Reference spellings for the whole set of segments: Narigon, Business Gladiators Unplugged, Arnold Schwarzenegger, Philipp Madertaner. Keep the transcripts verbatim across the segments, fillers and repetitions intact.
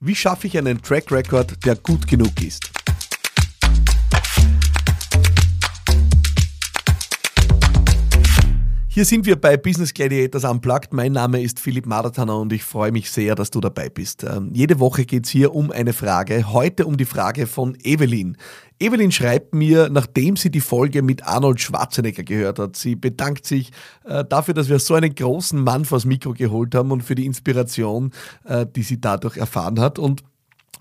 Wie schaffe ich einen Track Record, der gut genug ist? Hier sind wir bei Business Gladiators Unplugged. Mein Name ist Philipp Madertaner und ich freue mich sehr, dass du dabei bist. Ähm, jede Woche geht es hier um eine Frage, heute um die Frage von Evelyn. Evelyn schreibt mir, nachdem sie die Folge mit Arnold Schwarzenegger gehört hat. Sie bedankt sich äh, dafür, dass wir so einen großen Mann vors Mikro geholt haben und für die Inspiration, äh, die sie dadurch erfahren hat. Und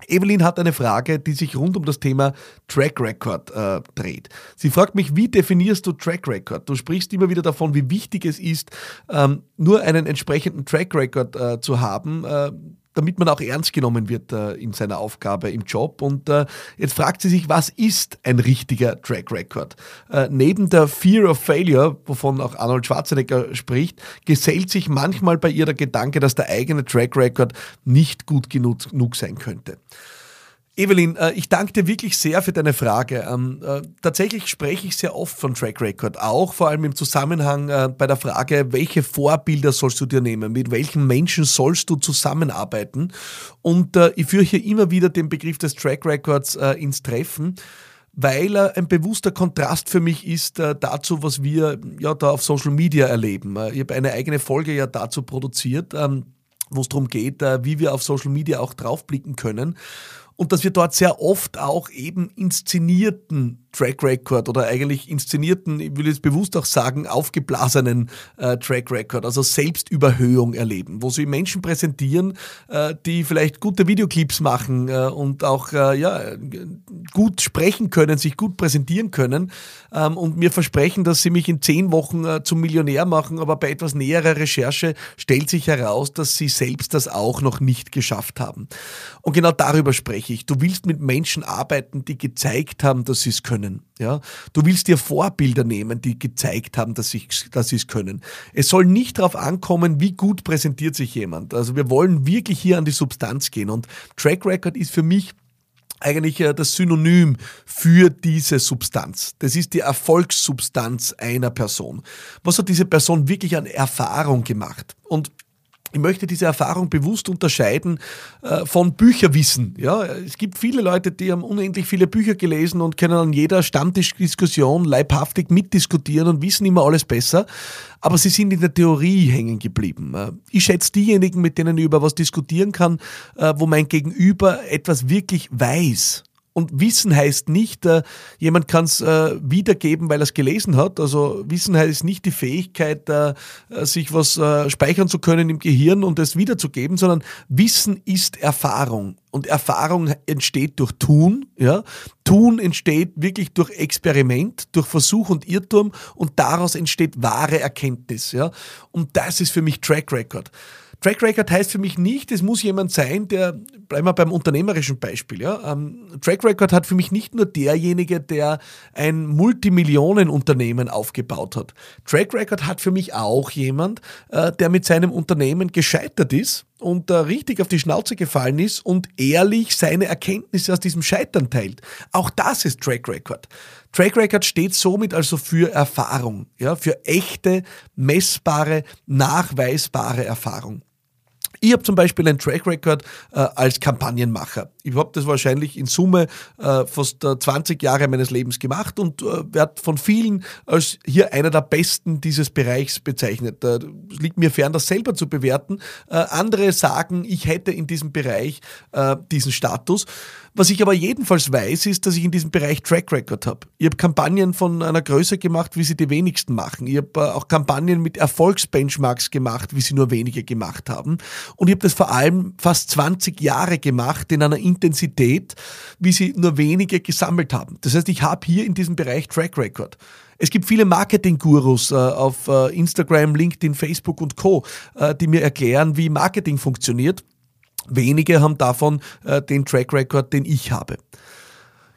Evelyn hat eine Frage, die sich rund um das Thema Track Record äh, dreht. Sie fragt mich, wie definierst du Track Record? Du sprichst immer wieder davon, wie wichtig es ist, ähm, nur einen entsprechenden Track Record äh, zu haben, äh, damit man auch ernst genommen wird äh, in seiner Aufgabe, im Job. Und äh, jetzt fragt sie sich, was ist ein richtiger Track Record? Äh, neben der Fear of Failure, wovon auch Arnold Schwarzenegger spricht, gesellt sich manchmal bei ihr der Gedanke, dass der eigene Track Record nicht gut genug sein könnte. Evelyn, ich danke dir wirklich sehr für deine Frage. Tatsächlich spreche ich sehr oft von Track Record, auch vor allem im Zusammenhang bei der Frage, welche Vorbilder sollst du dir nehmen, mit welchen Menschen sollst du zusammenarbeiten, und ich führe hier immer wieder den Begriff des Track Records ins Treffen, weil er ein bewusster Kontrast für mich ist äh, dazu, was wir ja da auf Social Media erleben. Ich habe eine eigene Folge ja dazu produziert, ähm, wo es darum geht, äh, wie wir auf Social Media auch draufblicken können. Und dass wir dort sehr oft auch eben inszenierten Track Record oder eigentlich inszenierten, ich will jetzt bewusst auch sagen, aufgeblasenen äh, Track Record, also Selbstüberhöhung erleben, wo sie Menschen präsentieren, äh, die vielleicht gute Videoclips machen äh, und auch äh, ja, gut sprechen können, sich gut präsentieren können ähm, und mir versprechen, dass sie mich in zehn Wochen äh, zum Millionär machen, aber bei etwas näherer Recherche stellt sich heraus, dass sie selbst das auch noch nicht geschafft haben. Und genau darüber sprechen. Du willst mit Menschen arbeiten, die gezeigt haben, dass sie es können. Ja? Du willst dir Vorbilder nehmen, die gezeigt haben, dass sie dass es können. Es soll nicht darauf ankommen, wie gut präsentiert sich jemand. Also wir wollen wirklich hier an die Substanz gehen. Und Track Record ist für mich eigentlich das Synonym für diese Substanz. Das ist die Erfolgssubstanz einer Person. Was hat diese Person wirklich an Erfahrung gemacht? Und ich möchte diese Erfahrung bewusst unterscheiden äh, von Bücherwissen. Ja, es gibt viele Leute, die haben unendlich viele Bücher gelesen und können an jeder Stammtischdiskussion leibhaftig mitdiskutieren und wissen immer alles besser, aber sie sind in der Theorie hängen geblieben. Äh, ich schätze diejenigen, mit denen ich über was diskutieren kann, äh, wo mein Gegenüber etwas wirklich weiß. Und Wissen heißt nicht, äh, jemand kann es äh, wiedergeben, weil er es gelesen hat. Also Wissen heißt nicht die Fähigkeit, äh, sich was äh, speichern zu können im Gehirn und es wiederzugeben, sondern Wissen ist Erfahrung. Und Erfahrung entsteht durch Tun. Ja? Tun entsteht wirklich durch Experiment, durch Versuch und Irrtum, und daraus entsteht wahre Erkenntnis. Ja? Und das ist für mich Track Record. Track Record heißt für mich nicht, es muss jemand sein, der, bleiben wir beim unternehmerischen Beispiel, ja, ähm, Track Record hat für mich nicht nur derjenige, der ein Multimillionenunternehmen aufgebaut hat. Track Record hat für mich auch jemand, äh, der mit seinem Unternehmen gescheitert ist und äh, richtig auf die Schnauze gefallen ist und ehrlich seine Erkenntnisse aus diesem Scheitern teilt. Auch das ist Track Record. Track Record steht somit also für Erfahrung, ja, für echte, messbare, nachweisbare Erfahrung. Ich habe zum Beispiel einen Track Record äh, als Kampagnenmacher. Ich habe das wahrscheinlich in Summe äh, fast äh, zwanzig Jahre meines Lebens gemacht und äh, werde von vielen als hier einer der Besten dieses Bereichs bezeichnet. Äh, es liegt mir fern, das selber zu bewerten. Äh, andere sagen, ich hätte in diesem Bereich äh, diesen Status. Was ich aber jedenfalls weiß, ist, dass ich in diesem Bereich Track Record habe. Ich habe Kampagnen von einer Größe gemacht, wie sie die wenigsten machen. Ich habe äh, auch Kampagnen mit Erfolgsbenchmarks gemacht, wie sie nur wenige gemacht haben. Und ich habe das vor allem fast zwanzig Jahre gemacht in einer Intensität, wie sie nur wenige gesammelt haben. Das heißt, ich habe hier in diesem Bereich Track Record. Es gibt viele Marketing-Gurus äh, auf äh, Instagram, LinkedIn, Facebook und Co., äh, die mir erklären, wie Marketing funktioniert. Wenige haben davon äh, den Track Record, den ich habe.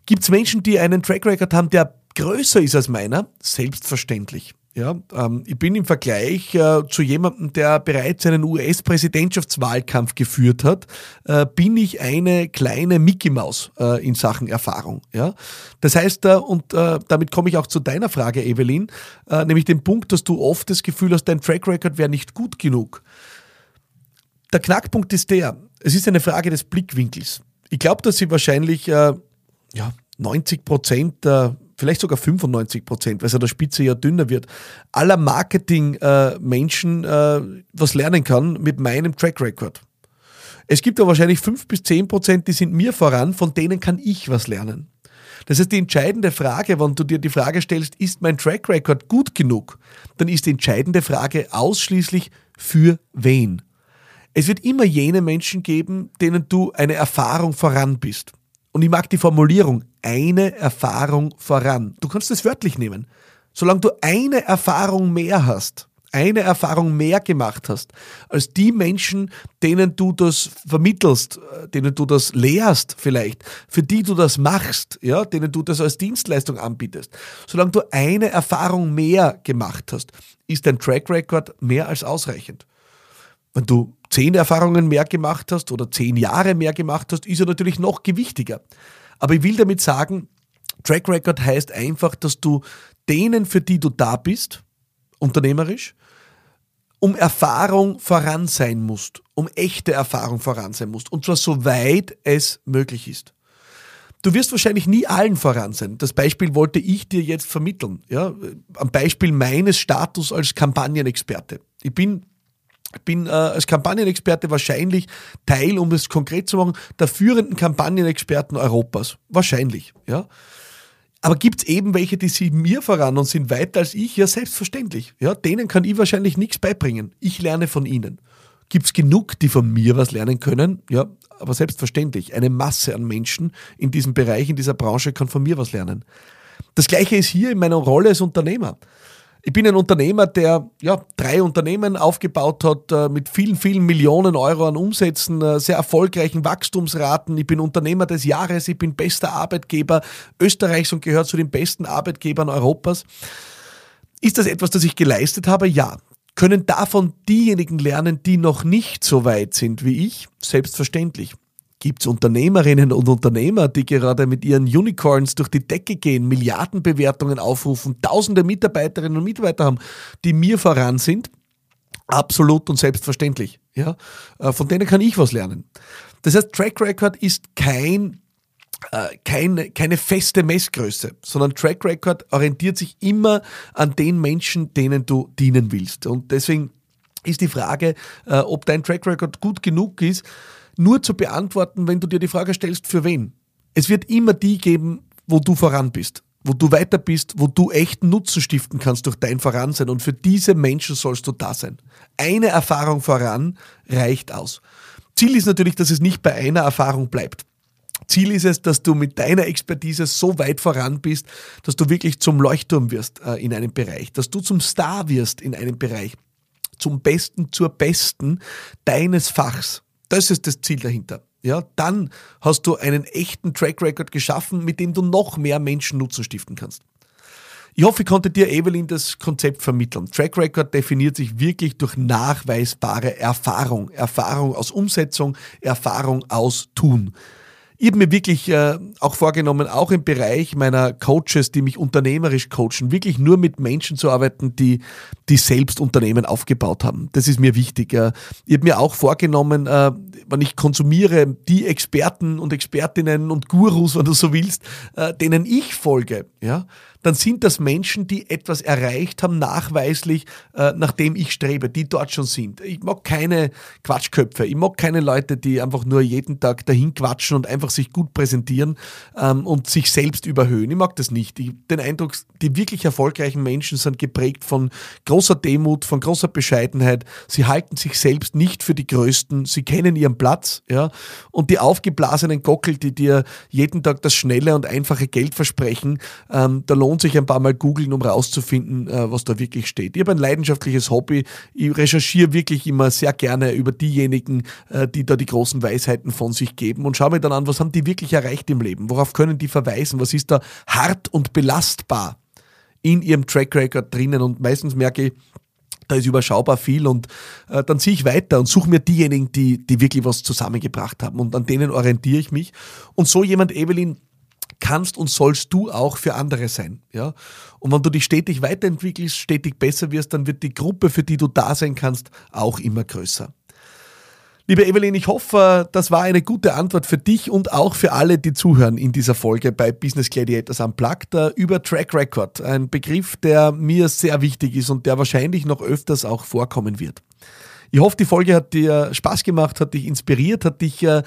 Gibt es Menschen, die einen Track Record haben, der größer ist als meiner? Selbstverständlich. Ja, ähm, ich bin im Vergleich äh, zu jemandem, der bereits einen U S-Präsidentschaftswahlkampf geführt hat, äh, bin ich eine kleine Mickey Maus äh, in Sachen Erfahrung. Ja? Das heißt, äh, und äh, damit komme ich auch zu deiner Frage, Evelyn, äh, nämlich dem Punkt, dass du oft das Gefühl hast, dein Track Record wäre nicht gut genug. der Knackpunkt ist der, es ist eine Frage des Blickwinkels. Ich glaube, dass sie wahrscheinlich äh, ja, neunzig Prozent, äh, vielleicht sogar fünfundneunzig Prozent, weil es an der Spitze ja dünner wird, aller Marketing-Menschen äh, äh, was lernen kann mit meinem Track-Record. Es gibt aber wahrscheinlich fünf bis zehn Prozent, die sind mir voran, von denen kann ich was lernen. Das heißt, die entscheidende Frage, wenn du dir die Frage stellst, ist mein Track Record gut genug, dann ist die entscheidende Frage ausschließlich für wen. Es wird immer jene Menschen geben, denen du eine Erfahrung voran bist. Und ich mag die Formulierung, eine Erfahrung voran. Du kannst das wörtlich nehmen. Solange du eine Erfahrung mehr hast, eine Erfahrung mehr gemacht hast, als die Menschen, denen du das vermittelst, denen du das lehrst vielleicht, für die du das machst, ja, denen du das als Dienstleistung anbietest. Solange du eine Erfahrung mehr gemacht hast, ist dein Track Record mehr als ausreichend. Wenn du zehn Erfahrungen mehr gemacht hast oder zehn Jahre mehr gemacht hast, ist er natürlich noch gewichtiger. Aber ich will damit sagen, Track Record heißt einfach, dass du denen, für die du da bist, unternehmerisch, um Erfahrung voran sein musst, um echte Erfahrung voran sein musst. Und zwar so weit es möglich ist. Du wirst wahrscheinlich nie allen voran sein. Das Beispiel wollte ich dir jetzt vermitteln. Ja? Am Beispiel meines Status als Kampagnenexperte. Ich bin, bin äh, als Kampagnenexperte wahrscheinlich Teil, um es konkret zu machen, der führenden Kampagnenexperten Europas. Wahrscheinlich, ja. Aber gibt's eben welche, die sind mir voran und sind weiter als ich? Ja, selbstverständlich. Ja, denen kann ich wahrscheinlich nichts beibringen. Ich lerne von ihnen. Gibt's genug, die von mir was lernen können? Ja, aber selbstverständlich. Eine Masse an Menschen in diesem Bereich, in dieser Branche kann von mir was lernen. Das Gleiche ist hier in meiner Rolle als Unternehmer. Ich bin ein Unternehmer, der ja, drei Unternehmen aufgebaut hat, mit vielen, vielen Millionen Euro an Umsätzen, sehr erfolgreichen Wachstumsraten. Ich bin Unternehmer des Jahres, ich bin bester Arbeitgeber Österreichs und gehöre zu den besten Arbeitgebern Europas. Ist das etwas, das ich geleistet habe? Ja. Können davon diejenigen lernen, die noch nicht so weit sind wie ich? Selbstverständlich. Gibt es Unternehmerinnen und Unternehmer, die gerade mit ihren Unicorns durch die Decke gehen, Milliardenbewertungen aufrufen, tausende Mitarbeiterinnen und Mitarbeiter haben, die mir voran sind? Absolut und selbstverständlich. Ja? Von denen kann ich was lernen. Das heißt, Track Record ist kein, äh, keine, keine feste Messgröße, sondern Track Record orientiert sich immer an den Menschen, denen du dienen willst. Und deswegen ist die Frage, äh, ob dein Track Record gut genug ist, nur zu beantworten, wenn du dir die Frage stellst, für wen. Es wird immer die geben, wo du voran bist, wo du weiter bist, wo du echten Nutzen stiften kannst durch dein Voransein. Und für diese Menschen sollst du da sein. Eine Erfahrung voran reicht aus. Ziel ist natürlich, dass es nicht bei einer Erfahrung bleibt. Ziel ist es, dass du mit deiner Expertise so weit voran bist, dass du wirklich zum Leuchtturm wirst äh, in einem Bereich, dass du zum Star wirst in einem Bereich, zum Besten, zur Besten deines Fachs. Das ist das Ziel dahinter. Ja, dann hast du einen echten Track Record geschaffen, mit dem du noch mehr Menschen Nutzen stiften kannst. Ich hoffe, ich konnte dir, Evelyn, das Konzept vermitteln. Track Record definiert sich wirklich durch nachweisbare Erfahrung. Erfahrung aus Umsetzung, Erfahrung aus Tun. Ich habe mir wirklich äh, auch vorgenommen, auch im Bereich meiner Coaches, die mich unternehmerisch coachen, wirklich nur mit Menschen zu arbeiten, die, die selbst Unternehmen aufgebaut haben. Das ist mir wichtig. Äh, ich habe mir auch vorgenommen, äh, wenn ich konsumiere, die Experten und Expertinnen und Gurus, wenn du so willst, äh, denen ich folge, ja, dann sind das Menschen, die etwas erreicht haben, nachweislich, äh, nach dem ich strebe, die dort schon sind. Ich mag keine Quatschköpfe, ich mag keine Leute, die einfach nur jeden Tag dahin quatschen und einfach sich gut präsentieren ähm, und sich selbst überhöhen. Ich mag das nicht. Ich habe den Eindruck, die wirklich erfolgreichen Menschen sind geprägt von großer Demut, von großer Bescheidenheit. Sie halten sich selbst nicht für die Größten. Sie kennen ihren Platz. Ja? Und die aufgeblasenen Gockel, die dir jeden Tag das schnelle und einfache Geld versprechen, ähm, da lohnt sich ein paar Mal googeln, um rauszufinden, äh, was da wirklich steht. Ich habe ein leidenschaftliches Hobby. Ich recherchiere wirklich immer sehr gerne über diejenigen, äh, die da die großen Weisheiten von sich geben und schaue mir dann an, was haben die wirklich erreicht im Leben? Worauf können die verweisen? Was ist da hart und belastbar in ihrem Track Record drinnen? Und meistens merke ich, da ist überschaubar viel und äh, dann ziehe ich weiter und suche mir diejenigen, die, die wirklich was zusammengebracht haben und an denen orientiere ich mich. Und so jemand, Evelyn, kannst und sollst du auch für andere sein. Ja? Und wenn du dich stetig weiterentwickelst, stetig besser wirst, dann wird die Gruppe, für die du da sein kannst, auch immer größer. Liebe Evelyn, ich hoffe, das war eine gute Antwort für dich und auch für alle, die zuhören in dieser Folge bei Business Gladiators Unplugged über Track Record. Ein Begriff, der mir sehr wichtig ist und der wahrscheinlich noch öfters auch vorkommen wird. Ich hoffe, die Folge hat dir Spaß gemacht, hat dich inspiriert, hat dich ja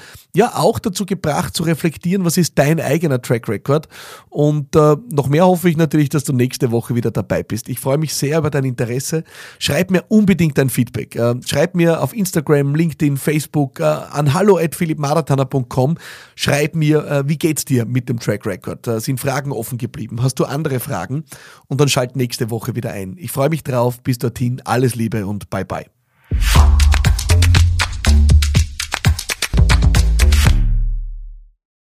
auch dazu gebracht, zu reflektieren, was ist dein eigener Track Record. Und äh, noch mehr hoffe ich natürlich, dass du nächste Woche wieder dabei bist. Ich freue mich sehr über dein Interesse. Schreib mir unbedingt dein Feedback. Äh, schreib mir auf Instagram, LinkedIn, Facebook, äh, an hallo at philipp madertaner punkt com. Schreib mir, äh, wie geht's dir mit dem Track Record? Äh, sind Fragen offen geblieben? Hast du andere Fragen? Und dann schalt nächste Woche wieder ein. Ich freue mich drauf. Bis dorthin. Alles Liebe und bye bye. You